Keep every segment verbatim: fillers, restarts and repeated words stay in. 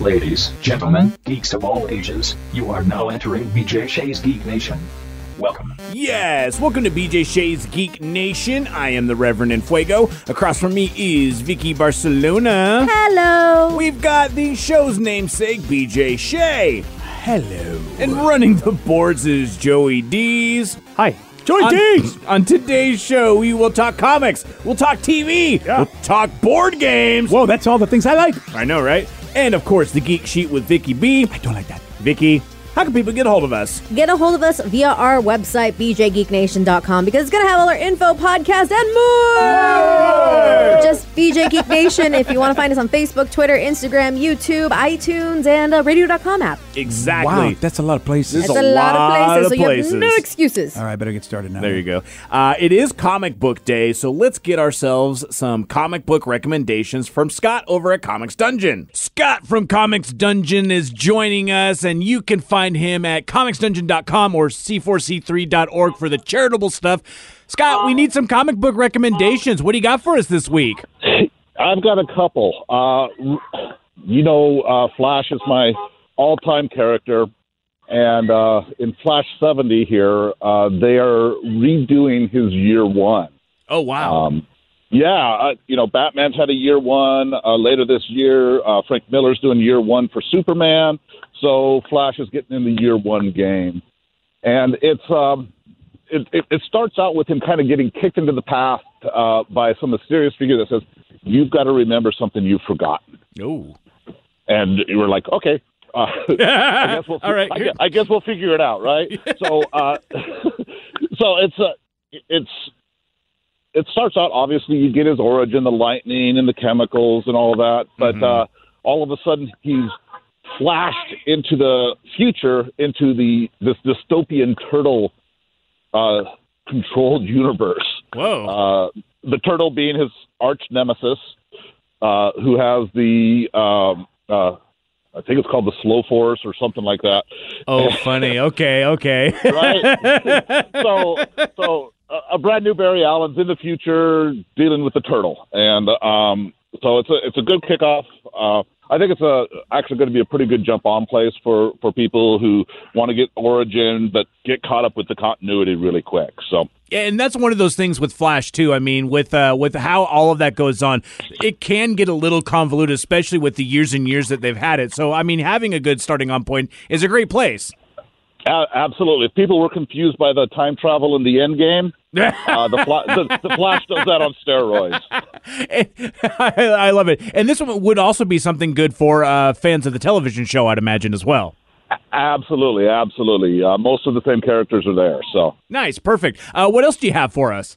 Ladies, gentlemen, geeks of all ages, you are now entering B J Shea's Geek Nation. Welcome. Yes, welcome to B J Shea's Geek Nation. I am the Reverend Infuego. Across from me is Vicky Barcelona. Hello. We've got the show's namesake, B J Shea. Hello. And running the boards is Joey Dees. Hi. Joey Dees! On today's show, we will talk comics, we'll talk T V, yeah. We'll talk board games. Whoa, that's all the things I like. I know, right? And, of course, the Geek Sheet with Vicky B. I don't like that. Vicky, how can people get a hold of us? Get a hold of us via our website, b j geek nation dot com, because it's going to have all our info, podcast, and more! Hey! Just B J Geek Nation if you want to find us on Facebook, Twitter, Instagram, YouTube, iTunes, and uh, radio dot com app. Exactly. Wow, that's a lot of places. That's a, a lot, lot of places, of so you places. have no excuses. All right, better get started now. There you go. Uh, it is comic book day, so let's get ourselves some comic book recommendations from Scott over at Comics Dungeon. Scott from Comics Dungeon is joining us, and you can find Find him at comics dungeon dot com or c four c three dot org for the charitable stuff. Scott, we need some comic book recommendations. What do you got for us this week? I've got a couple. Uh, you know, uh, Flash is my all-time character, and uh, in Flash seventy here, uh, they are redoing his year one. Oh, wow. Um, yeah, uh, you know, Batman's had a year one. Uh, later this year, uh, Frank Miller's doing year one for Superman. So Flash is getting in the year one game, and it's um, it, it, it starts out with him kind of getting kicked into the past uh, by some mysterious figure that says, "You've got to remember something you've forgotten." No, and you were like, "Okay, uh, I guess we'll fi- all right. I guess, I guess we'll figure it out, right?" so, uh, so it's a uh, it's it starts out obviously you get his origin, the lightning and the chemicals and all of that, but mm-hmm. uh, all of a sudden he's flashed into the future, into the this dystopian turtle uh, controlled universe. Whoa! Uh, the turtle being his arch nemesis, uh, who has the um, uh, I think it's called the Slow Force or something like that. Oh, funny. Okay, okay. Right. so, so a brand new Barry Allen's in the future dealing with the turtle, and um, so it's a it's a good kickoff. Uh, I think it's a, actually going to be a pretty good jump-on place for, for people who want to get origin but get caught up with the continuity really quick. So, yeah, and that's one of those things with Flash, too. I mean, with uh, with how all of that goes on, it can get a little convoluted, especially with the years and years that they've had it. So, I mean, having a good starting-on point is a great place. Uh, absolutely. If people were confused by the time travel in the end game, uh, the, fla- the, the Flash does that on steroids. I, I love it. And this one would also be something good for uh, fans of the television show, I'd imagine, as well. Absolutely, absolutely. Uh, most of the same characters are there. So nice, perfect. Uh, what else do you have for us?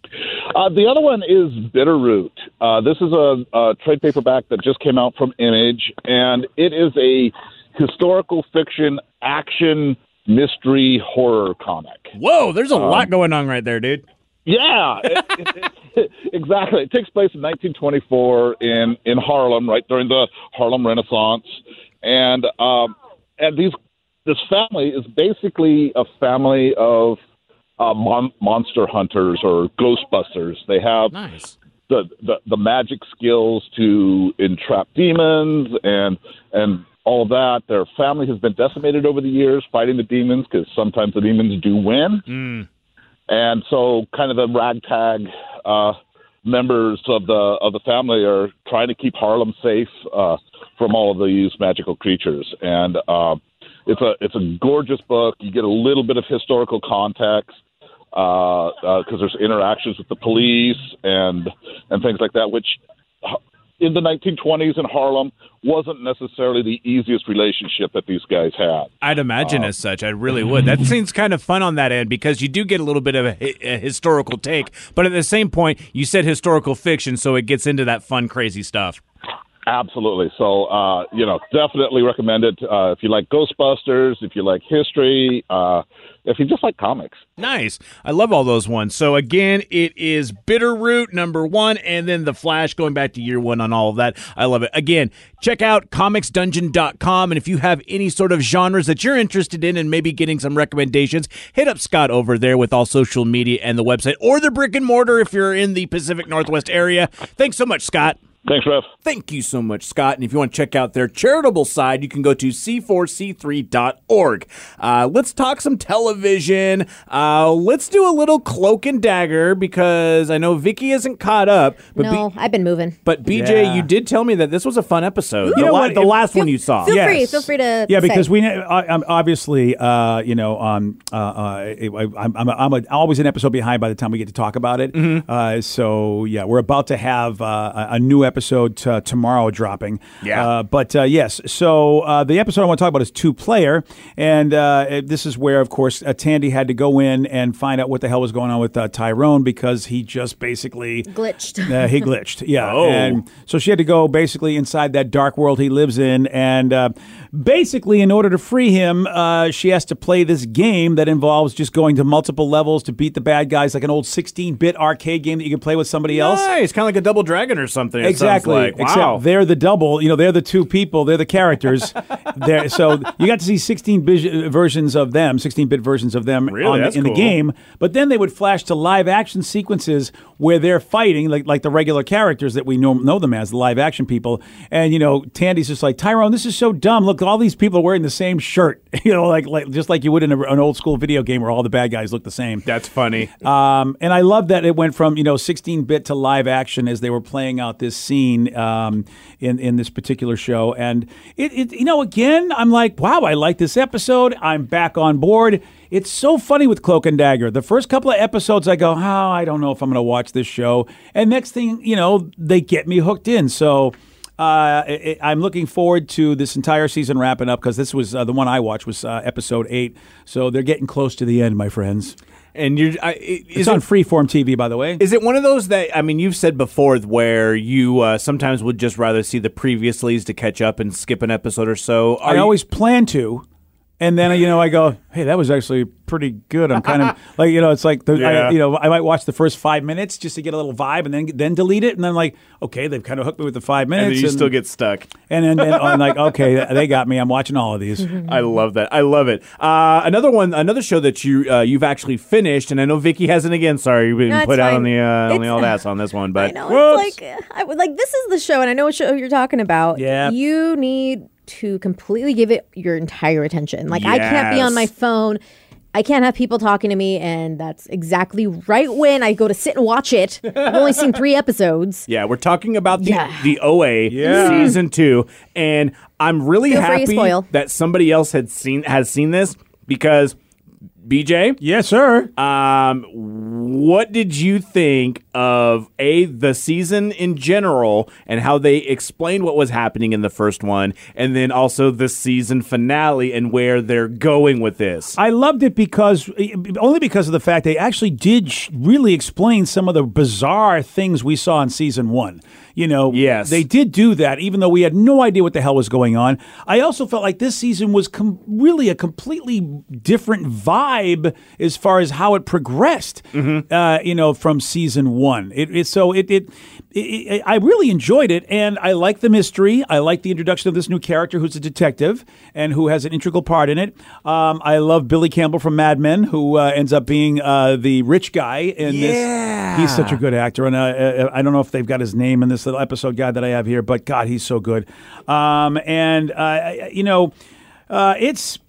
Uh, the other one is Bitterroot. Uh, this is a, a trade paperback that just came out from Image, and it is a historical fiction action mystery horror comic. Whoa, there's a um, lot going on right there, dude. Yeah, it, it, it, exactly. It takes place in nineteen twenty-four in, in Harlem, right during the Harlem Renaissance, and um, and these this family is basically a family of uh, mon- monster hunters or ghostbusters. They have nice. the, the the magic skills to entrap demons and and. all of that. Their family has been decimated over the years fighting the demons, because sometimes the demons do win. Mm. And so kind of the ragtag uh, members of the of the family are trying to keep Harlem safe uh, from all of these magical creatures. And uh, it's a it's a gorgeous book. You get a little bit of historical context because uh, uh, there's interactions with the police and and things like that, which in the nineteen twenties in Harlem wasn't necessarily the easiest relationship that these guys had. I'd imagine um, as such. I really would. That seems kind of fun on that end, because you do get a little bit of a, a historical take, but at the same point, you said historical fiction, so it gets into that fun, crazy stuff. Absolutely. So, uh, you know, definitely recommend it. Uh, if you like Ghostbusters, if you like history, uh, if you just like comics. Nice. I love all those ones. So, again, it is Bitterroot, number one, and then The Flash, going back to year one on all of that. I love it. Again, check out comics dungeon dot com, and if you have any sort of genres that you're interested in and maybe getting some recommendations, hit up Scott over there with all social media and the website, or the brick and mortar if you're in the Pacific Northwest area. Thanks so much, Scott. Thanks, Rev. Thank you so much, Scott. And if you want to check out their charitable side, you can go to c four c three dot org. Uh, let's talk some television. Uh, let's do a little Cloak and Dagger, because I know Vicky isn't caught up. But no, B- I've been moving. But B J, yeah. you did tell me that this was a fun episode. Ooh, you know what? The last feel, one you saw. Feel yes. free. Feel free to Yeah, because say. we uh, obviously, uh, you know, um, uh, uh, I'm, I'm, I'm a, always an episode behind by the time we get to talk about it. Mm-hmm. Uh, so, yeah, we're about to have uh, a new episode. episode t- tomorrow dropping. Yeah. Uh, but uh, yes, so uh, the episode I want to talk about is two-player, and uh, this is where, of course, uh, Tandy had to go in and find out what the hell was going on with uh, Tyrone, because he just basically... Glitched. Uh, he glitched, yeah. Oh. And so she had to go basically inside that dark world he lives in, and uh, basically in order to free him, uh, she has to play this game that involves just going to multiple levels to beat the bad guys, like an old sixteen-bit arcade game that you can play with somebody nice. else. Nice, kind of like a Double Dragon or something. Exactly. Exactly. Like, wow. Except they're the double. You know, they're the two people. They're the characters. they're, so you got to see sixteen-bit versions of them, sixteen-bit versions of them really? on, in cool. the game. But then they would flash to live-action sequences where they're fighting, like like the regular characters that we know, know them as, the live-action people. And, you know, Tandy's just like, Tyrone, this is so dumb. Look, all these people are wearing the same shirt, you know, like, like just like you would in a, an old-school video game where all the bad guys look the same. That's funny. Um, and I love that it went from, you know, sixteen-bit to live-action as they were playing out this scene um, in, in this particular show. And, it, it you know, again, I'm like, wow, I like this episode. I'm back on board. It's so funny with Cloak and Dagger. The first couple of episodes, I go, oh, I don't know if I'm going to watch this show. And next thing, you know, they get me hooked in. So... Uh, it, I'm looking forward to this entire season wrapping up, because this was uh, the one I watched was uh, episode eight. So they're getting close to the end, my friends. And you're I, it, it's on it, Freeform T V, by the way. Is it one of those that I mean, you've said before where you uh, sometimes would just rather see the previouslys to catch up and skip an episode or so? Are I you- always plan to. And then, you know, I go, hey, that was actually pretty good. I'm kind of like, you know, it's like, the, yeah. I, you know, I might watch the first five minutes just to get a little vibe, and then then delete it. And then I'm like, okay, they've kind of hooked me with the five minutes. And then you and, still get stuck. And then, then I'm like, okay, they got me. I'm watching all of these. I love that. I love it. Uh, another one, another show that you, uh, you've actually finished, and I know Vicky hasn't again. Sorry, we didn't no, put fine. out on the, uh, on the old ass on this one. But I know, it's like, I would, like, this is the show, and I know what show you're talking about. Yeah. You need... to completely give it your entire attention. Like, yes. I can't be on my phone. I can't have people talking to me, and that's exactly right when I go to sit and watch it. I've only seen three episodes. Yeah, we're talking about the, yeah. the O A yeah. season two, and I'm really Feel happy that somebody else had seen has seen this, because B J? Yes, sir. Um, what did you think of, A, the season in general and how they explained what was happening in the first one, and then also the season finale and where they're going with this? I loved it because, only because of the fact they actually did really explain some of the bizarre things we saw in season one. You know, yes. they did do that, even though we had no idea what the hell was going on. I also felt like this season was com- really a completely different vibe as far as how it progressed, mm-hmm. uh, you know, from season one. It, it so it, it, it, it I really enjoyed it, and I like the mystery. I like the introduction of this new character who's a detective and who has an integral part in it. Um, I love Billy Campbell from Mad Men, who uh, ends up being uh, the rich guy in yeah. this. He's such a good actor, and uh, I don't know if they've got his name in this little episode guide that I have here, but God, he's so good. Um, and uh, you know, uh, it's.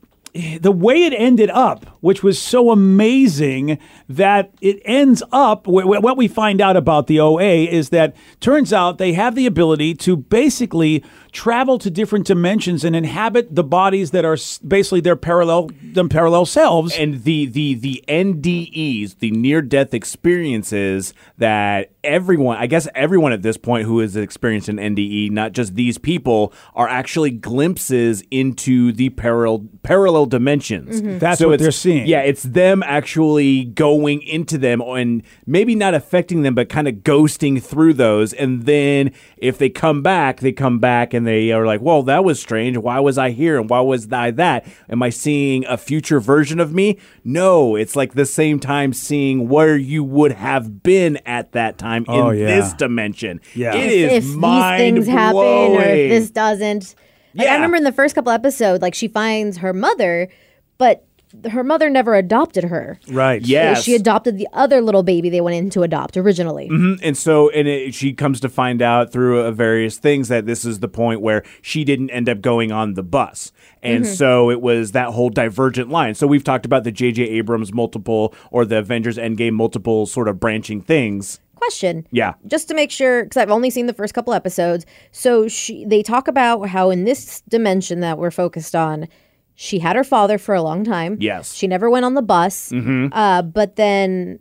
The way it ended up, which was so amazing, that it ends up, what we find out about the O A is that turns out they have the ability to basically travel to different dimensions and inhabit the bodies that are basically their parallel them parallel selves. And the, the, the N D Es, the near-death experiences that everyone, I guess everyone at this point who has experienced an N D E, not just these people, are actually glimpses into the parallel parallel dimensions. Mm-hmm. That's so what they're seeing. seeing. Yeah, it's them actually going into them and maybe not affecting them, but kind of ghosting through those. And then if they come back, they come back and they are like, well, that was strange. Why was I here? And why was I that? Am I seeing a future version of me? No, it's like the same time seeing where you would have been at that time oh, in yeah. this dimension. Yeah. It if, is mind-blowing. If these things happen or if this doesn't. Like, yeah. I remember in the first couple episodes, like, she finds her mother, but her mother never adopted her. Right. Yes. She adopted the other little baby they went in to adopt originally. Mm-hmm. And so and it, she comes to find out through uh, various things that this is the point where she didn't end up going on the bus. And mm-hmm. so it was that whole divergent line. So we've talked about the J J. Abrams multiple or the Avengers Endgame multiple sort of branching things. Question. Yeah. Just to make sure, because I've only seen the first couple episodes. So she, they talk about how in this dimension that we're focused on, she had her father for a long time. Yes. She never went on the bus. Mm-hmm. Uh, but then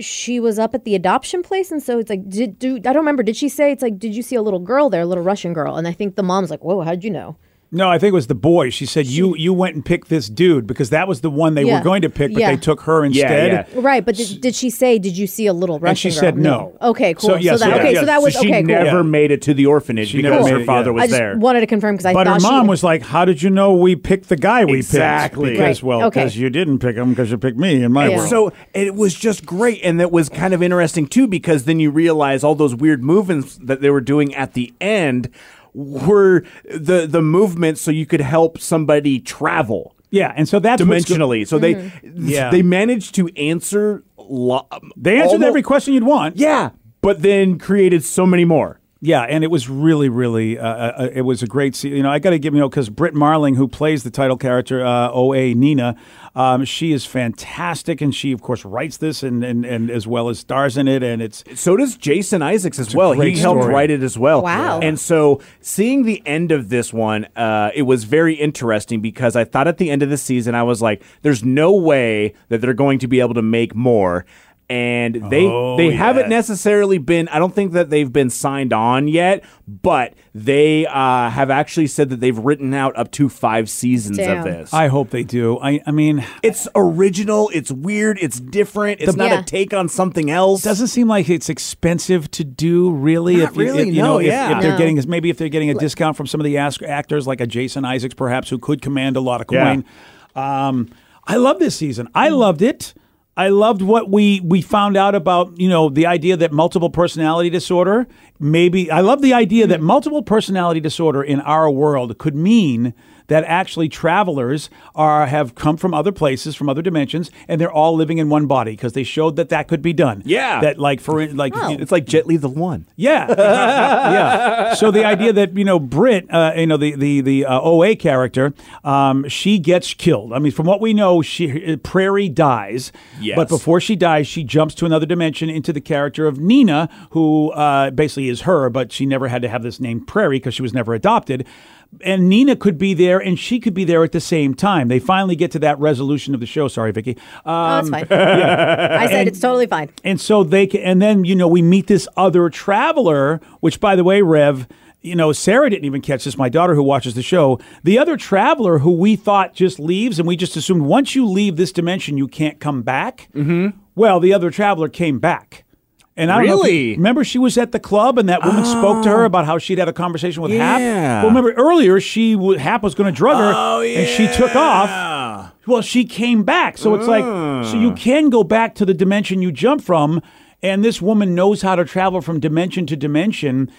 she was up at the adoption place. And so it's like, did, do, I don't remember. Did she say, it's like, did you see a little girl there, a little Russian girl? And I think the mom's like, whoa, how'd you know? No, I think it was the boy. She said, she, you you went and picked this dude because that was the one they yeah. were going to pick, but yeah. they took her instead. Yeah, yeah. Right, but did, did she say, did you see a little Russian girl? And she girl? said no. Okay, cool. So, yeah, so, that, so, okay, yeah. so that was so she okay, never cool. made it to the orphanage she because her father it, yeah. was there. I just wanted to confirm because I but thought But her mom she... was like, how did you know we picked the guy we exactly. picked? Exactly. Because, right. well, because okay. you didn't pick him because you picked me in my yeah. world. So it was just great, and that was kind of interesting, too, because then you realize all those weird movements that they were doing at the end were the the movement so you could help somebody travel. Yeah, and so that's dimensionally. So they mm-hmm. yeah. they managed to answer lo- they answered almost every question you'd want. Yeah, but then created so many more. Yeah, and it was really, really, uh, uh, it was a great scene. You know, I got to give, you know, because Britt Marling, who plays the title character, uh, O A. Nina, um, she is fantastic, and she, of course, writes this and, and, and as well as stars in it, and it's... So does Jason Isaacs as well. He helped story. write it as well. Wow. And so seeing the end of this one, uh, it was very interesting because I thought at the end of the season, I was like, there's no way that they're going to be able to make more. And they oh, they yeah. haven't necessarily been, I don't think that they've been signed on yet, but they uh, have actually said that they've written out up to five seasons Damn. of this. I hope they do. I, I mean. It's original. It's weird. It's different. It's the, not yeah. a take on something else. Doesn't seem like it's expensive to do, really. Not if you, really, if, you no, know, yeah. If, if no. they're getting, maybe if they're getting a like, discount from some of the ask, actors, like a Jason Isaacs, perhaps, who could command a lot of coin. Yeah. Um, I love this season. I loved it. I loved what we, we found out about, you know, the idea that multiple personality disorder, maybe, I love the idea mm-hmm. that multiple personality disorder in our world could mean that actually travelers are have come from other places, from other dimensions, and they're all living in one body because they showed that that could be done. Yeah. That like for like oh. it's like Jet Li the One. Yeah. yeah. So the idea that you know Britt, uh, you know the the the uh, O A character, um, she gets killed. I mean, from what we know, she uh, Prairie dies. Yes. But before she dies, she jumps to another dimension into the character of Nina, who uh, basically is her, but she never had to have this name Prairie because she was never adopted. And Nina could be there, and she could be there at the same time. They finally get to that resolution of the show. Sorry, Vicky. Um, oh, it's fine. Yeah. I said and, it's totally fine. And so they can, and then you know we meet this other traveler, which by the way, Rev, you know Sarah didn't even catch this. My daughter who watches the show, the other traveler who we thought just leaves, and we just assumed once you leave this dimension, you can't come back. Mm-hmm. Well, the other traveler came back. And I don't really? know if you, remember she was at the club and that woman oh. spoke to her about how she'd had a conversation with yeah. Hap. Well, remember earlier she w- Hap was going to drug her oh, yeah. and she took off. Well, she came back. So it's uh. like, so you can go back to the dimension you jumped from, and this woman knows how to travel from dimension to dimension.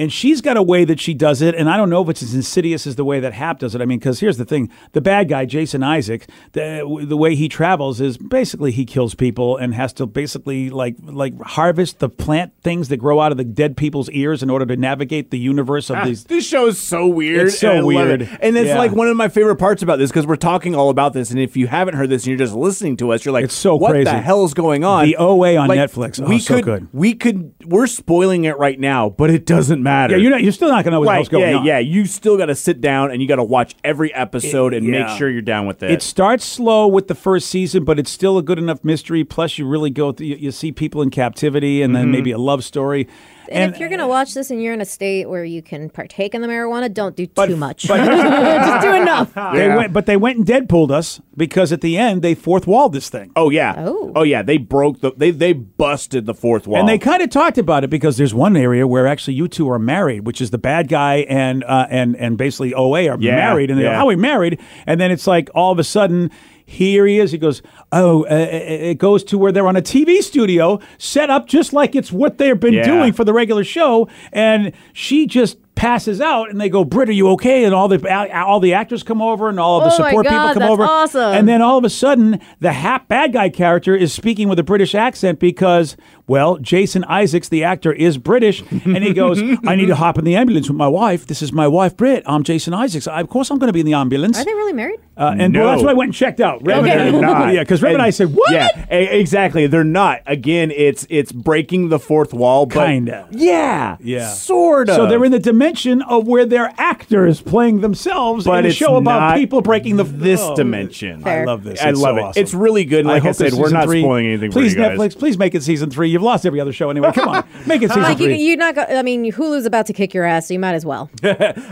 And she's got a way that she does it, and I don't know if it's as insidious as the way that Hap does it. I mean, because here's the thing. The bad guy, Jason Isaacs, the, the way he travels is basically he kills people and has to basically like like harvest the plant things that grow out of the dead people's ears in order to navigate the universe of ah, these. This show is so weird. It's so and weird. It. And it's yeah. like one of my favorite parts about this, because we're talking all about this, and if you haven't heard this and you're just listening to us, you're like, it's so what crazy. the hell is going on? The O A on like, Netflix. Oh, we so could, good. We could, we're spoiling it right now, but it doesn't matter. Matter. Yeah, you're not. You're still not going to know what right, else going yeah, on. Yeah, you still got to sit down and you got to watch every episode it, and yeah. make sure you're down with it. It starts slow with the first season, but it's still a good enough mystery. Plus, you really go through. You, you see people in captivity, and mm-hmm. then maybe a love story. And, and if you're going to watch this and you're in a state where you can partake in the marijuana, don't do but, too much. But, just do enough. Yeah. They went, but they went and Deadpooled us because at the end they fourth walled this thing. Oh yeah. Oh, oh yeah. They broke the. They they busted the fourth wall. And they kind of talked about it because there's one area where actually you two are married, which is the bad guy and uh, and and basically O A are yeah, married, and they're yeah. how we married, and then it's like all of a sudden. Here he is. He goes, oh, uh, it goes to where they're on a T V studio set up just like it's what they've been yeah. doing for the regular show. And she just passes out and they go, Britt, are you okay? And all the all the actors come over and all of the oh support my God, people come that's over. Awesome. And then all of a sudden, the Hap bad guy character is speaking with a British accent because, well, Jason Isaacs, the actor, is British. And he goes, I need to hop in the ambulance with my wife. This is my wife, Britt. I'm Jason Isaacs. I, of course, I'm going to be in the ambulance. Are they really married? Uh, and no. Well, that's what I went and checked out. Reverend okay. and not. Yeah, because Reverend and I said, what? Yeah, a- exactly. They're not. Again, it's it's breaking the fourth wall. But kinda. Yeah. Yeah. Sort of. So they're in the dimension of where their actors playing themselves but in a show about people breaking the this oh. dimension. Fair. I love this. It's I love so it. Awesome. It's really good. And like I, I said, we're not three. spoiling anything please, for you guys. Netflix, please make it season three. You've lost every other show anyway. Come on. Make it season like, three. You, you're not go- I mean, Hulu's about to kick your ass, so you might as well.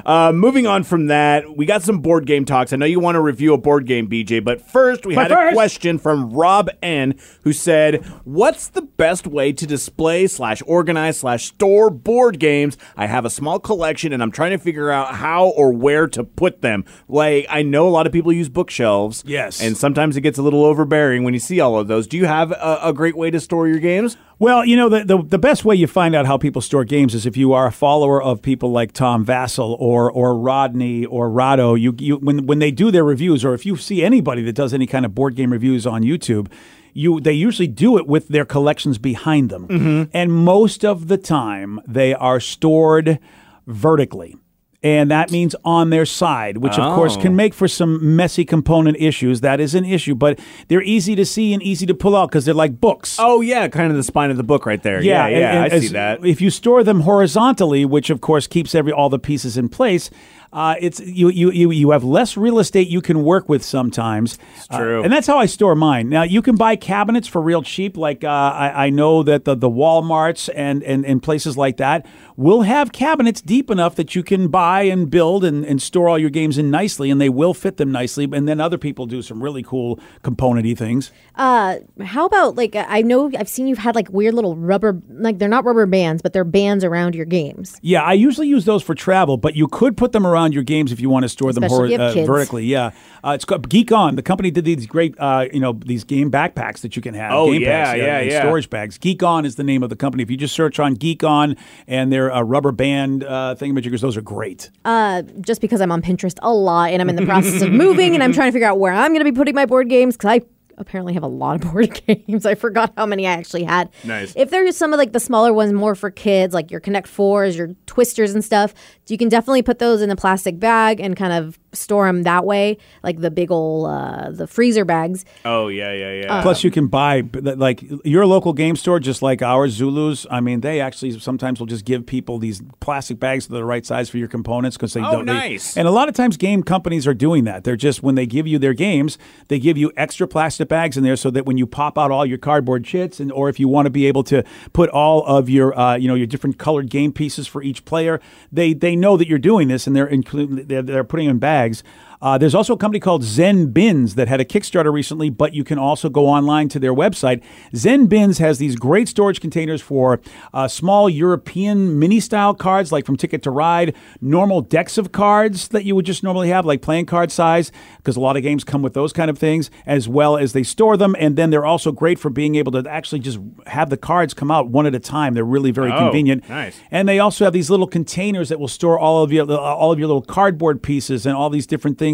uh, moving on from that, we got some board game talks. I know you want to review a board game, B J, but first we but had first. a question from Rob N, who said, what's the best way to display slash organize slash store board games? I have a small collection and I'm trying to figure out how or where to put them. Like, I know a lot of people use bookshelves. Yes. And sometimes it gets a little overbearing when you see all of those. Do you have a, a great way to store your games? Well, you know, the, the the best way you find out how people store games is if you are a follower of people like Tom Vassell or or Rodney or Rado. You, you when when they do their reviews, or if you see anybody that does any kind of board game reviews on YouTube, you they usually do it with their collections behind them. Mm-hmm. And most of the time, they are stored vertically. And that means on their side, which, oh. of course, can make for some messy component issues. That is an issue, but they're easy to see and easy to pull out because they're like books. Oh, yeah, kind of the spine of the book right there. Yeah, yeah, yeah and, and I see that. If you store them horizontally, which, of course, keeps every all the pieces in place, uh, it's you, you, you, you have less real estate you can work with sometimes. It's true. Uh, and that's how I store mine. Now, you can buy cabinets for real cheap. Like uh, I, I know that the, the Walmarts and, and, and places like that will have cabinets deep enough that you can buy and build and, and store all your games in nicely, and they will fit them nicely. And then other people do some really cool component-y things. Uh, how about, like, I know I've seen you've had, like, weird little rubber, like, they're not rubber bands, but they're bands around your games. Yeah, I usually use those for travel, but you could put them around your games if you want to store Especially them hor- uh, vertically. Yeah. Uh, it's called Geekon. The company did these great, uh, you know, these game backpacks that you can have. Oh, game yeah, packs, yeah, yeah, yeah. Storage bags. Geekon is the name of the company. If you just search on Geekon and their uh, rubber band uh, thingamajigers, those are great. Uh, just because I'm on Pinterest a lot and I'm in the process of moving and I'm trying to figure out where I'm going to be putting my board games because I apparently have a lot of board games. I forgot how many I actually had. Nice. If there's some of like the smaller ones more for kids, like your Connect Fours, your Twisters and stuff, you can definitely put those in a plastic bag and kind of store them that way, like the big ol' uh, the freezer bags. Oh, yeah, yeah, yeah. Um, Plus you can buy, like your local game store, just like ours, Zulu's, I mean, they actually sometimes will just give people these plastic bags that are the right size for your components because they oh, don't. Oh, nice. They, and a lot of times game companies are doing that. They're just, when they give you their games, they give you extra plastic bags in there so that when you pop out all your cardboard chits, and or if you want to be able to put all of your, uh, you know, your different colored game pieces for each player, they they know that you're doing this and they're including, they're, they're putting in bags. Uh, there's also a company called Zen Bins that had a Kickstarter recently, but you can also go online to their website. Zen Bins has these great storage containers for uh, small European mini-style cards, like from Ticket to Ride, normal decks of cards that you would just normally have, like playing card size, because a lot of games come with those kind of things, as well as they store them, and then they're also great for being able to actually just have the cards come out one at a time. They're really very oh, convenient. Nice. And they also have these little containers that will store all of your, all of your little cardboard pieces and all these different things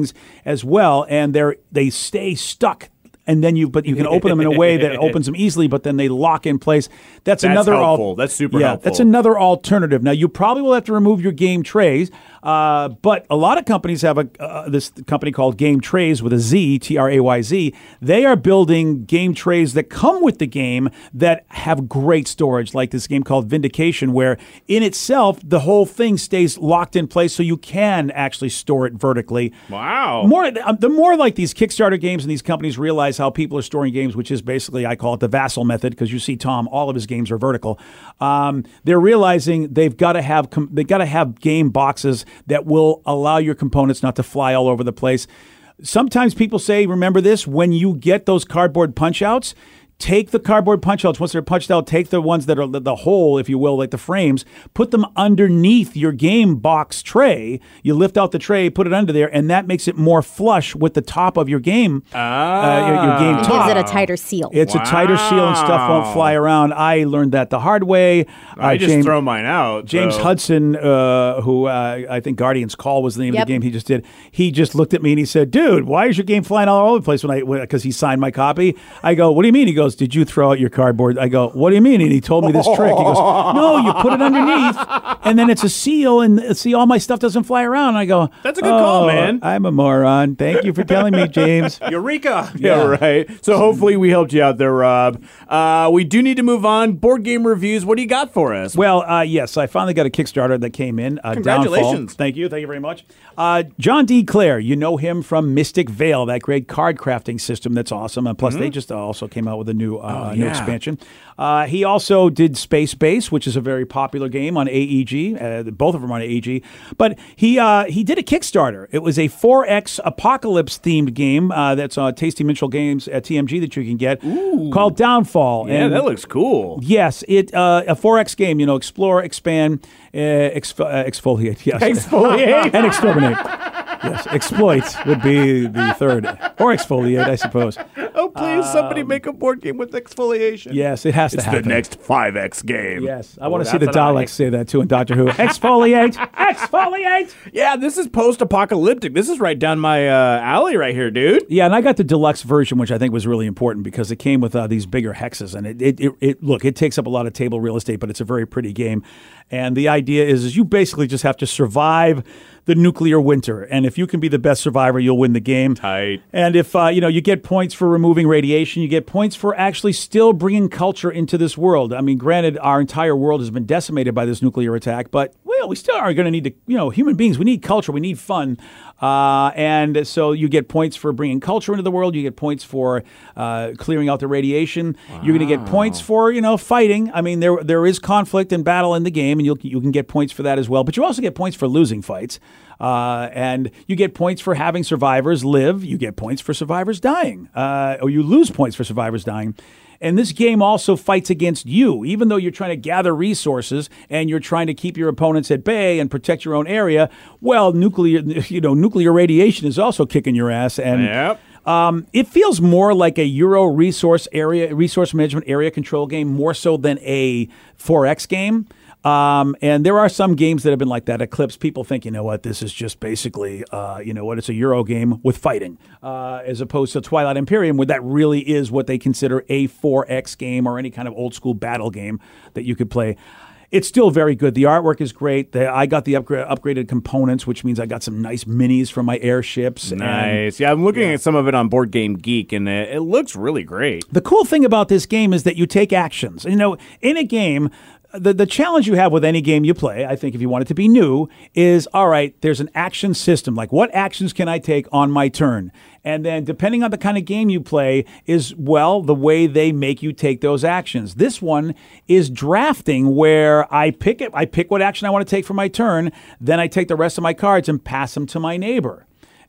as well, and they they stay stuck, and then you but you can open them in a way that opens them easily, but then they lock in place. That's, that's another helpful. Al- that's super yeah, helpful. That's another alternative. Now you probably will have to remove your game trays, uh, but a lot of companies have a uh, this company called Game Trays with a Z, T R A Y Z. They are building game trays that come with the game that have great storage, like this game called Vindication, where in itself the whole thing stays locked in place, so you can actually store it vertically. Wow. More the more like these Kickstarter games and these companies realize realize how people are storing games, which is basically, I call it the Vassal method, because you see Tom, all of his games are vertical. Um, they're realizing they've got to have com- they've got to have game boxes that will allow your components not to fly all over the place. Sometimes people say, remember this, when you get those cardboard punch-outs, take the cardboard punch-outs. Once they're punched out, take the ones that are the, the hole, if you will, like the frames, put them underneath your game box tray. You lift out the tray, put it under there, and that makes it more flush with the top of your game. Oh. Uh, your, your game top. It gives it a tighter seal. It's wow. a tighter seal and stuff won't fly around. I learned that the hard way. I uh, just James, throw mine out. James so. Hudson, uh, who uh, I think Guardian's Call was the name yep. of the game he just did, he just looked at me and he said, dude, why is your game flying all over the place? When I Because he signed my copy. I go, what do you mean? He goes, did you throw out your cardboard? I go, what do you mean? And he told me this trick. He goes, no, you put it underneath, and then it's a seal, and see, all my stuff doesn't fly around. And I go, that's a good oh, call, man. I'm a moron. Thank you for telling me, James. Eureka. Yeah, yeah, right. So hopefully we helped you out there, Rob. Uh, we do need to move on. Board game reviews. What do you got for us? Well, uh, yes, I finally got a Kickstarter that came in. Uh, Congratulations. Downfall. Thank you. Thank you very much. Uh, John D. Clare, you know him from Mystic Veil, that great card crafting system that's awesome. And plus, mm-hmm. they just also came out with a new uh, oh, yeah. new expansion. Uh, he also did Space Base, which is a very popular game on A E G. Uh, both of them are on A E G. But he uh, he did a Kickstarter. It was a four X apocalypse-themed game uh, that's on uh, Tasty Minstrel Games at T M G that you can get Ooh. Called Downfall. Yeah, and that looks cool. Yes, it uh, a four X game, you know, explore, expand, uh, exf- uh, exfoliate. Yes. Exfoliate? And exterminate. Yes, exploit would be the third. Or exfoliate, I suppose. Oh, please, um, somebody make a board game with exfoliation. Yes, it has to it's happen. It's the next five X game. Yes, I oh, want to see the Daleks say that too in Doctor Who. Exfoliate! Exfoliate! Yeah, this is post-apocalyptic. This is right down my uh, alley right here, dude. Yeah, and I got the deluxe version, which I think was really important because it came with uh, these bigger hexes. And it, it, it, it look, it takes up a lot of table real estate, but it's a very pretty game. And the idea is, is you basically just have to survive the nuclear winter. And if you can be the best survivor, you'll win the game. Tight. And if, uh, you know, you get points for removing radiation, you get points for actually still bringing culture into this world. I mean, granted, our entire world has been decimated by this nuclear attack, but, well, we still are going to need to, you know, human beings, we need culture, we need fun. Uh, and so you get points for bringing culture into the world. You get points for uh, clearing out the radiation. Wow. You're going to get points for, you know, fighting. I mean, there there is conflict and battle in the game, and you you can get points for that as well. But you also get points for losing fights. Uh, and you get points for having survivors live. You get points for survivors dying. Uh, or you lose points for survivors dying. And this game also fights against you. Even though you're trying to gather resources and you're trying to keep your opponents at bay and protect your own area, well, nuclear, you know, nuclear radiation is also kicking your ass. And yep. um, it feels more like a Euro resource area, resource management area control game, more so than a four X game. Um, and there are some games that have been like that. Eclipse, people think, you know what, this is just basically, uh, you know what, it's a Euro game with fighting, uh, as opposed to Twilight Imperium, where that really is what they consider a four X game or any kind of old school battle game that you could play. It's still very good. The artwork is great. The, I got the upgra- upgraded components, which means I got some nice minis from my airships. Nice. And, yeah, I'm looking yeah. at some of it on Board Game Geek, and it, it looks really great. The cool thing about this game is that you take actions. You know, in a game... The the challenge you have with any game you play, I think if you want it to be new, is, all right, there's an action system. Like, what actions can I take on my turn? And then depending on the kind of game you play is, well, the way they make you take those actions. This one is drafting, where I pick it, I pick what action I want to take for my turn. Then I take the rest of my cards and pass them to my neighbor.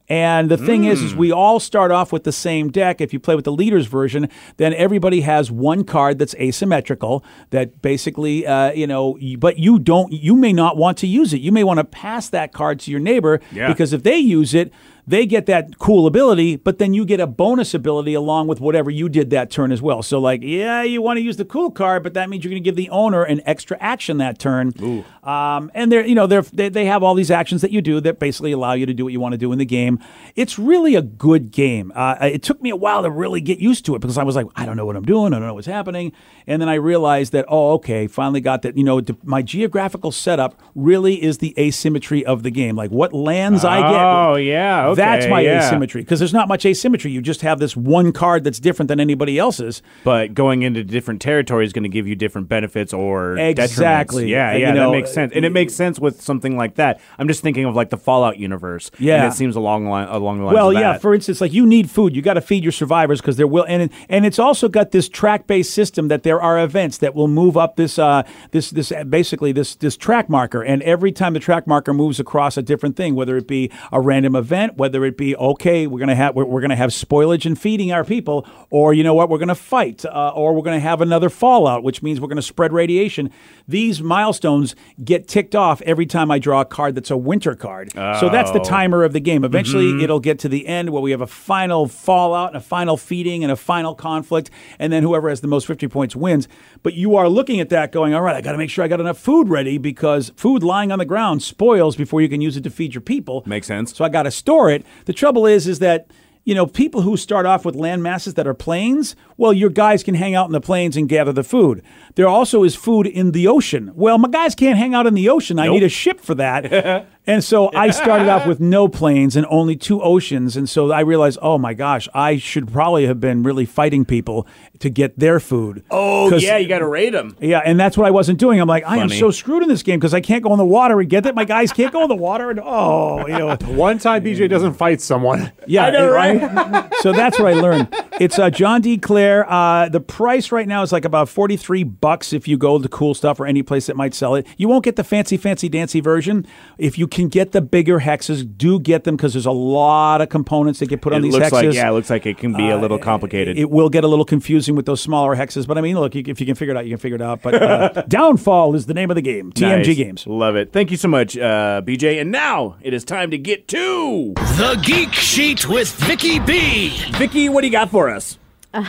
And the thing mm. is, is we all start off with the same deck. If you play with the leader's version, then everybody has one card that's asymmetrical that basically, uh, you know, but you don't, you may not want to use it. You may want to pass that card to your neighbor yeah. because if they use it, they get that cool ability, but then you get a bonus ability along with whatever you did that turn as well. So like, yeah, you want to use the cool card, but that means you're going to give the owner an extra action that turn. Ooh. Um, and they're, you know, they're, they they have all these actions that you do that basically allow you to do what you want to do in the game. It's really a good game. Uh, it took me a while to really get used to it because I was like, I don't know what I'm doing. I don't know what's happening. And then I realized that, oh, okay, finally got that, you know, my geographical setup really is the asymmetry of the game. Like what lands oh, I get. Oh, yeah. Okay. okay, that's my yeah. asymmetry, because there's not much asymmetry. You just have this one card that's different than anybody else's. But going into different territory is going to give you different benefits or exactly. detriments. Yeah, and, yeah, you know, that makes sense. And it makes sense with something like that. I'm just thinking of like the Fallout universe. Yeah. And it seems along, line, along the lines well, of that. Well, yeah, for instance, like you need food. You got to feed your survivors because there will. And, and it's also got this track-based system that there are events that will move up this, uh, this, this uh, basically this, this track marker. And every time the track marker moves across a different thing, whether it be a random event, whether it be, okay, we're going to have, we're, we're going to have spoilage and feeding our people, or you know what, we're going to fight, uh, or we're going to have another fallout, which means we're going to spread radiation. These milestones get ticked off every time I draw a card that's a winter card. Oh. So that's the timer of the game. Eventually, mm-hmm. it'll get to the end where we have a final fallout and a final feeding and a final conflict, and then whoever has the most fifty points wins. But you are looking at that going, all right, I got to make sure I got enough food ready, because food lying on the ground spoils before you can use it to feed your people. Makes sense. So I got to store it. The trouble is, is that, you know, people who start off with land masses that are plains, well, your guys can hang out in the plains and gather the food. There also is food in the ocean. Well, my guys can't hang out in the ocean. Nope. I need a ship for that. And so I started off with no plains and only two oceans. And so I realized, oh, my gosh, I should probably have been really fighting people to get their food. Oh, yeah, you got to raid them. Yeah, and that's what I wasn't doing. I'm like, Funny. I am so screwed in this game because I can't go in the water and get that. My guys can't go in the water. And oh, you know. One time B J doesn't fight someone. Yeah, I know, right? I, so that's what I learned. It's uh, John D. Clare. Uh, the price right now is like about forty-three bucks if you go to Cool Stuff or any place that might sell it. You won't get the fancy, fancy, dancy version. If you can get the bigger hexes, do get them, because there's a lot of components that get put it on these looks hexes. Like, yeah, it looks like it can be uh, a little complicated. It, it will get a little confusing with those smaller hexes, but I mean, look, you, if you can figure it out, you can figure it out. But uh, Downfall is the name of the game. T M G nice. Games. Love it. Thank you so much, uh, B J. And now it is time to get to The Geek Sheet with Vicky B. Vicky, what do you got for us? Uh,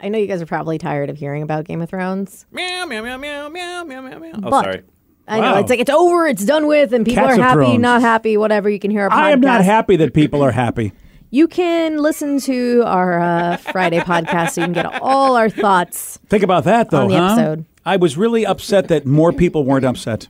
I know you guys are probably tired of hearing about Game of Thrones. Meow, meow, meow, meow, meow, meow, meow, meow. Oh, but sorry. I wow. know, it's like it's over, it's done with, and people Cats are happy, Thrones. Not happy, whatever. You can hear our podcast. I am not happy that people are happy. You can listen to our uh, Friday podcast so you can get all our thoughts. Think about that, though, on the huh? episode. I was really upset that more people weren't upset.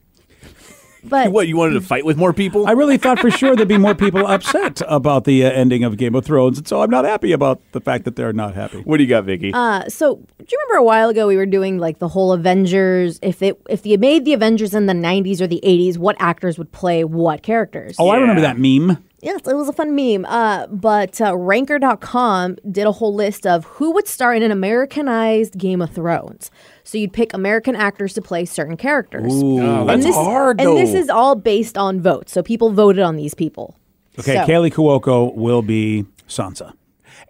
But what, you wanted to fight with more people? I really thought for sure there'd be more people upset about the uh, ending of Game of Thrones, and so I'm not happy about the fact that they're not happy. What do you got, Vicky? Uh, so do you remember a while ago we were doing like the whole Avengers? If it if you made the Avengers in the nineties or the eighties, what actors would play what characters? Oh, yeah. I remember that meme. Yes, it was a fun meme. Uh, but uh, Ranker dot com did a whole list of who would star in an Americanized Game of Thrones. So you'd pick American actors to play certain characters. Ooh, and that's this, hard, though. And this is all based on votes. So people voted on these people. Okay, so. Kaley Cuoco will be Sansa.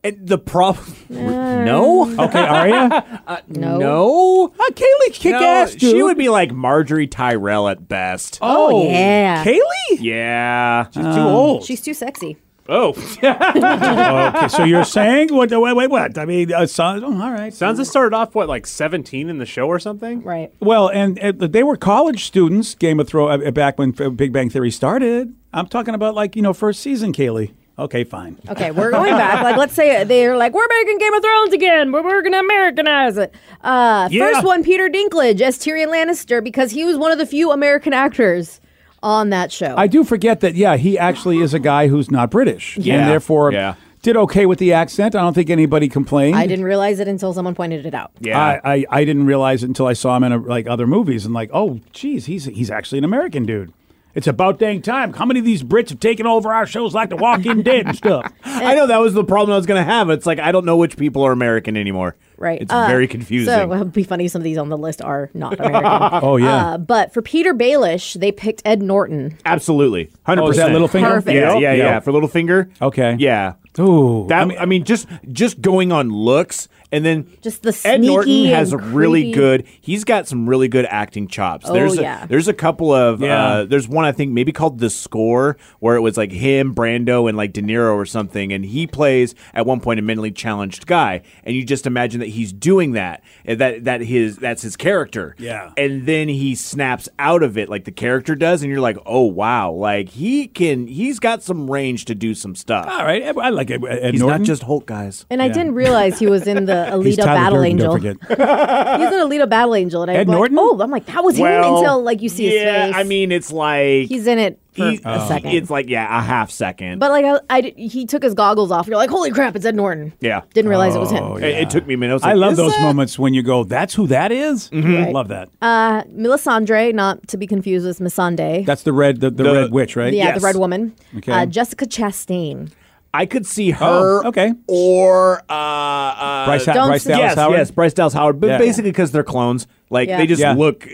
And the problem... Uh, no? Okay, Arya? uh, no. No? Uh, Kaley kick-ass, no, dude. She would be like Marjorie Tyrell at best. Oh, oh yeah. Kaley? Yeah. She's um, too old. She's too sexy. Oh. Okay, so you're saying... What, wait, wait, what? I mean, uh, Sansa... Oh, all right. Sansa started off, what, like seventeen in the show or something? Right. Well, and, and they were college students, Game of Thrones, uh, back when Big Bang Theory started. I'm talking about, like, you know, first season Kaley. Okay, fine. Okay, we're going back. Like, let's say they're like, we're making Game of Thrones again. We're, we're going to Americanize it. Uh, yeah. First one, Peter Dinklage as Tyrion Lannister, because he was one of the few American actors on that show. I do forget that, yeah, he actually is a guy who's not British. Yeah. And therefore... Yeah. Did okay with the accent. I don't think anybody complained. I didn't realize it until someone pointed it out. Yeah, I, I, I didn't realize it until I saw him in a, like other movies and like, oh, geez, he's he's actually an American dude. It's about dang time. How many of these Brits have taken over our shows like The Walking Dead and stuff? And I know that was the problem I was going to have. It's like, I don't know which people are American anymore. Right. It's uh, very confusing. So it would be funny some of these on the list are not American. Oh, yeah. Uh, but for Peter Baelish, they picked Ed Norton. Absolutely. one hundred percent. Oh, is that Littlefinger? Perfect. Yeah, yeah, yeah. yeah. For Littlefinger? Okay. Yeah. Ooh. That, I mean, I mean just, just going on looks. And then just the Ed Norton has really good, he's got some really good acting chops. Oh, there's, yeah. a, there's a couple of, yeah. uh, there's one I think maybe called The Score, where it was like him, Brando, and like De Niro or something. And he plays at one point a mentally challenged guy. And you just imagine that he's doing that, and that, that his, that's his character. Yeah. And then he snaps out of it like the character does. And you're like, oh, wow. Like he can, he's got some range to do some stuff. All right. I like Ed, Ed he's Norton. He's not just Hulk, guys. And yeah. I didn't realize he was in the, a Alito Battle Durden, Angel. He's an Alito Battle Angel. And Ed I'm Norton? Like, oh, I'm like, that was well, him until like you see yeah, his face. I mean, it's like... He's in it for he, a second. It's like, yeah, a half second. But like, I, I, he took his goggles off. You're like, holy crap, it's Ed Norton. Yeah. Didn't realize oh, it was him. Yeah. It, it took me a minute. I, was like, I love those that? moments when you go, that's who that is? Mm-hmm. Right. I love that. Uh, Melisandre, not to be confused with Missandei. That's the red, the, the, the red witch, right? Yeah, yes. the red woman. Okay. Uh, Jessica Chastain. I could see her, oh, okay, or uh, uh, Bryce, ha- Bryce Dallas yes, Howard. Yes, Bryce Dallas Howard, but yeah. basically because they're clones, like yeah. they just yeah. look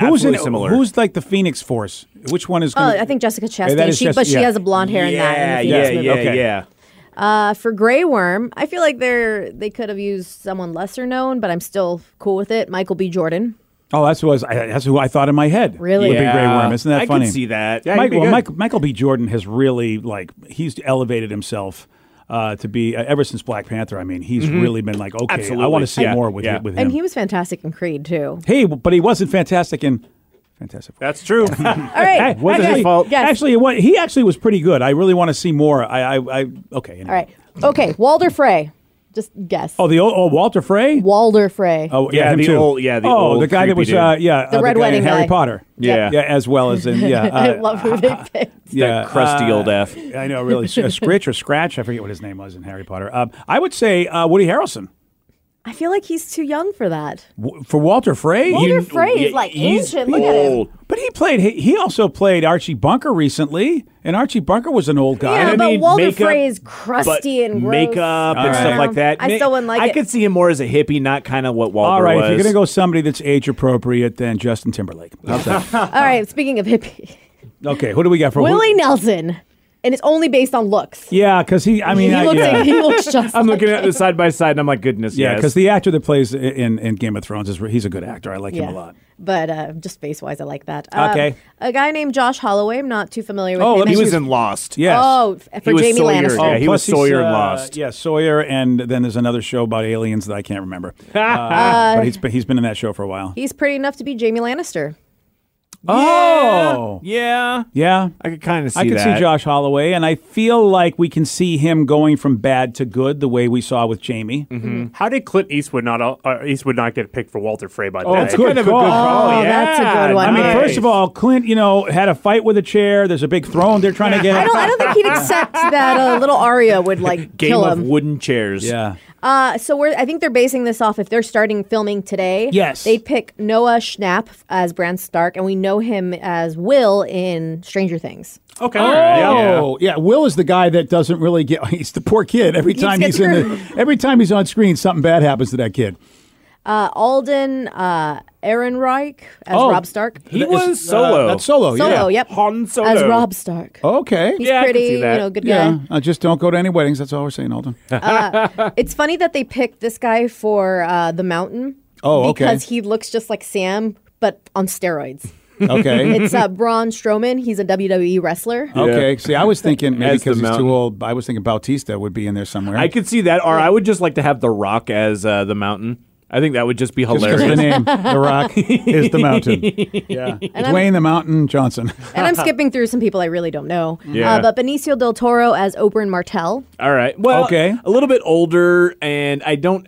who's in, similar. Who's like the Phoenix Force? Which one is? Gonna... Oh, I think Jessica Chastain. Hey, she, Jessica, but yeah. she has a blonde hair yeah, in that. In the Phoenix yeah, movie. yeah, yeah, okay. yeah. Uh, for Grey Worm, I feel like they're they could have used someone lesser known, but I'm still cool with it. Michael B. Jordan. Oh, that's who I was, that's who I thought in my head. Really, would yeah. be Grey Worm. Isn't that I funny? I can see that. Yeah, Mike, well, Mike, Michael B. Jordan has really like he's elevated himself uh, to be uh, ever since Black Panther. I mean, he's mm-hmm. really been like, okay, Absolutely. I want to see yeah. more with yeah. with him. And he was fantastic in Creed too. Hey, but he wasn't fantastic in Fantastic. That's true. All right, hey, wasn't his fault. Yes. Actually, it was, he actually was pretty good. I really want to see more. I, I, I okay. Anyway. All right, okay, Walder Frey. Just guess. Oh, the old, oh, Walter Frey? Walter Frey. Oh, yeah, yeah him the too. Old, yeah, the oh, old the guy that was, uh, yeah, the uh, Red the guy Wedding in guy. Harry Potter. Yeah. yeah, yeah, as well as in, yeah. Uh, I love who they picked. Yeah, that crusty uh, old F. I know, really. Scritch or Scratch? I forget what his name was in Harry Potter. Um, I would say uh, Woody Harrelson. I feel like he's too young for that. W- for Walter Frey? Walter Frey is yeah, like ancient. Look at him. But he played. He, he also played Archie Bunker recently, and Archie Bunker was an old guy. Yeah, I but mean, Walter makeup, Frey is crusty and gross. Makeup and right. stuff like that. I still wouldn't like I it. I could see him more as a hippie, not kind of what Walter was. All right, was. If you're going to go somebody that's age appropriate, then Justin Timberlake. All right, speaking of hippie. Okay, who do we got for Willie who? Nelson? And it's only based on looks. Yeah, because he, I mean, he, I, looks, yeah. he looks just I'm like looking him. at the side by side and I'm like, goodness, yeah, because yes. the actor that plays in, in Game of Thrones, is he's a good actor. I like yeah. him a lot. But uh, just face-wise, I like that. Um, okay. A guy named Josh Holloway, I'm not too familiar with oh, him. Oh, he was in Lost, yes. Oh, for Jamie Sawyer. Lannister. Oh, yeah, he was Sawyer in uh, Lost. Yeah, Sawyer, and then there's another show about aliens that I can't remember. uh, uh, but he's been, he's been in that show for a while. He's pretty enough to be Jamie Lannister. Oh, yeah. Yeah. I could kind of see that. I could that. see Josh Holloway, and I feel like we can see him going from bad to good the way we saw with Jamie. Mm-hmm. Mm-hmm. How did Clint Eastwood not uh, Eastwood not get picked for Walter Frey by the way? Oh, that's kind of a good call. Oh, yeah. That's a good one. I mean, nice. First of all, Clint, you know, had a fight with a chair. There's a big throne they're trying to get. I don't I don't think he'd accept that a uh, little Arya would, like, Game kill him. Game of wooden chairs. Yeah. Uh, so we're, I think they're basing this off if they're starting filming today. Yes. They'd pick Noah Schnapp as Bran Stark, and we know him as Will in Stranger Things. Okay. Oh, yeah. yeah. Will is the guy that doesn't really get. He's the poor kid. Every time he's in the, every time he's on screen, something bad happens to that kid. Uh, Alden uh, Ehrenreich as oh, Rob Stark. He that was is, Solo. Uh, that's Solo, Solo, yeah. Solo, yep. Han Solo. As Rob Stark. Okay. He's yeah, pretty, you know, good yeah. guy. Uh, just don't go to any weddings. That's all we're saying, Alden. uh, it's funny that they picked this guy for uh, The Mountain. Oh, okay. Because he looks just like Sam, but on steroids. Okay. It's uh, Braun Strowman. He's a W W E wrestler. Okay. Yeah. See, I was thinking maybe because he's too old. I was thinking Bautista would be in there somewhere. I could see that. Or I would just like to have The Rock as uh, The Mountain. I think that would just be hilarious. Just the name, The Rock is The Mountain. Yeah, and Dwayne I'm, The Mountain Johnson. And I'm skipping through some people I really don't know. Yeah. Uh, but Benicio Del Toro as Oberyn Martell. All right. Well, okay. A little bit older, and I don't...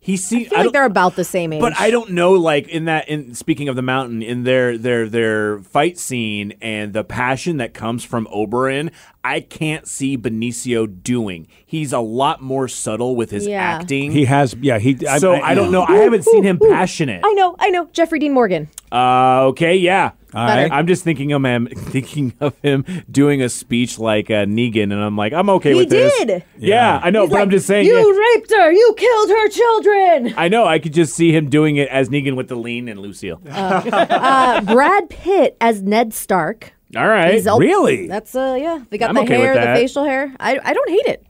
He seems, I feel I like they're about the same age. But I don't know, like, in that, in speaking of the mountain, in their their their fight scene and the passion that comes from Oberyn, I can't see Benicio doing. He's a lot more subtle with his yeah. acting. He has, yeah. He. So I, I, I don't know. Ooh, I haven't ooh, seen him ooh. passionate. I know, I know. Jeffrey Dean Morgan. Uh, okay, yeah. All right. I'm just thinking of him thinking of him doing a speech like uh, Negan, and I'm like, I'm okay he with this. He did. Yeah, yeah, I know, He's but like, I'm just saying. You yeah. raped her. You killed her children. I know. I could just see him doing it as Negan with the lean and Lucille. Uh, uh, Brad Pitt as Ned Stark. All right. Al- really? That's, uh, yeah. They got I'm the okay hair, the facial hair. I, I don't hate it.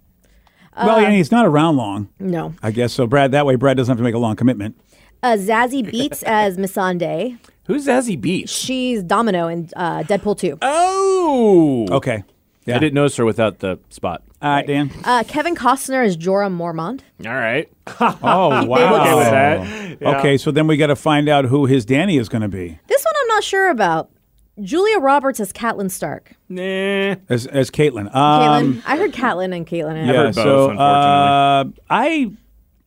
Uh, well, and he's not around long. No. I guess so. Brad. That way, Brad doesn't have to make a long commitment. Uh, Zazie Beetz as Missandei. Who's Zazie Beetz? She's Domino in uh, Deadpool two. Oh! Okay. Yeah. I didn't notice her without the spot. All right, Dan. Uh, Kevin Costner is Jorah Mormont. All right. Oh, wow. Okay, with that. Yeah. Okay, so then we got to find out who his Danny is going to be. This one I'm not sure about. Julia Roberts as Catelyn Stark. Nah. As, as Catelyn. Um, Catelyn. I heard Catelyn and Catelyn. Yeah, I heard both, so, unfortunately. Uh, I...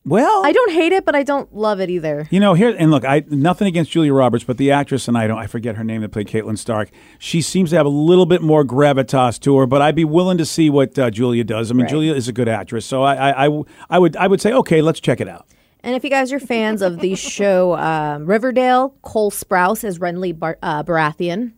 Well, I don't hate it, but I don't love it either. You know, here and look, I nothing against Julia Roberts, but the actress and I don't I forget her name that played Caitlin Stark. She seems to have a little bit more gravitas to her, but I'd be willing to see what uh, Julia does. I mean, right. Julia is a good actress, so I, I, I would I would say okay, let's check it out. And if you guys are fans of the show um, Riverdale, Cole Sprouse as Renly Bar- uh, Baratheon.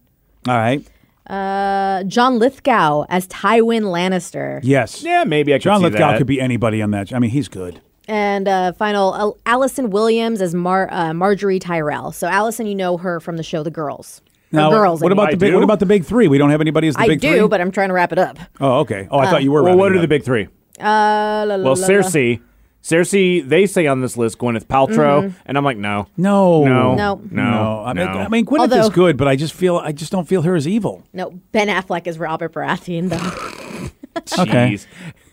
All right. Uh, John Lithgow as Tywin Lannister. Yes. Yeah, maybe I could John see Lithgow that. John Lithgow could be anybody on that. I mean, he's good. And uh, final, uh, Allison Williams as Mar- uh, Marjorie Tyrell. So Allison, you know her from the show The Girls. Now, girls, what I mean. about the big, what about the big three? We don't have anybody as the I big do, three. I do, but I'm trying to wrap it up. Oh, okay. Oh, I um, thought you were. Well, what are up. the big three? Uh, la, la, well, la, Cersei. La. Cersei, they say on this list, Gwyneth Paltrow, mm-hmm. and I'm like, no. No. No. No. No. I mean, no. I mean Gwyneth Although, is good, but I just feel I just don't feel her as evil. No, Ben Affleck is Robert Baratheon, though. Jeez. Okay.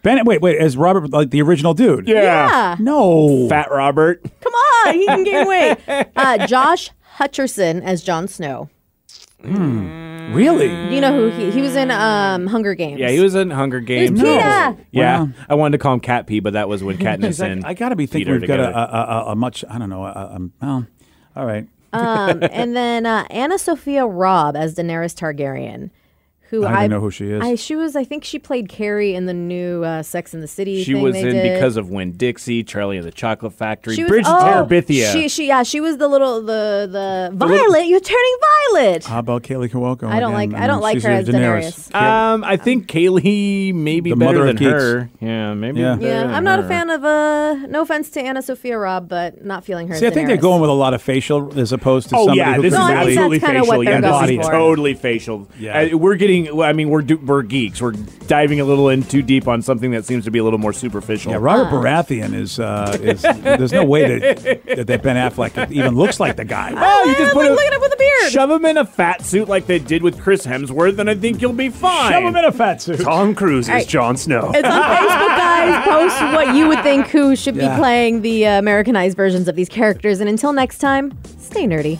Ben, wait, wait, as Robert, like the original dude? Yeah. yeah. No. Fat Robert. Come on, he can gain weight. Uh, Josh Hutcherson as Jon Snow. Mm. Really? You know who he, he was in um, Hunger Games. Yeah, he was in Hunger Games. No. Yeah, wow. I wanted to call him Cat P, but that was when Katniss and I, I gotta be thinking Peter we've together. got a, a, a, a much I don't know. A, a, well, all right. Um, and then uh, Anna Sophia Robb as Daenerys Targaryen. Who I don't I, know who she is. I, she was, I think she played Carrie in the new uh, Sex and the City. She thing was they in did. Because of Winn-Dixie, Charlie and the Chocolate Factory, was, Bridge oh, Terabithia. She, she, yeah, she was the little, the the, the Violet. Little, you're turning Violet. How about Kaley Cuoco? I don't again? like, I don't I mean, like her as Daenerys. Daenerys. Um, I think um, Kaley may be better than Geeks. her. Yeah, maybe. Yeah, yeah I'm not her. a fan of. Uh, no offense to Anna Sophia Robb, but not feeling her. See, as I think Daenerys. They're going with a lot of facial as opposed to oh, somebody yeah, who this is absolutely facial. Yeah, this is totally facial. Yeah, we're getting. I mean, we're, we're geeks. We're diving a little in too deep on something that seems to be a little more superficial. Yeah, Robert uh. Baratheon is, uh, is there's no way that, that Ben Affleck even looks like the guy. Oh, you just put him, look at him with a beard. Shove him in a fat suit like they did with Chris Hemsworth, and I think you'll be fine. Shove him in a fat suit. Tom Cruise right. is Jon Snow. It's on Facebook, guys. Post what you would think who should yeah. be playing the uh, Americanized versions of these characters. And until next time, stay nerdy.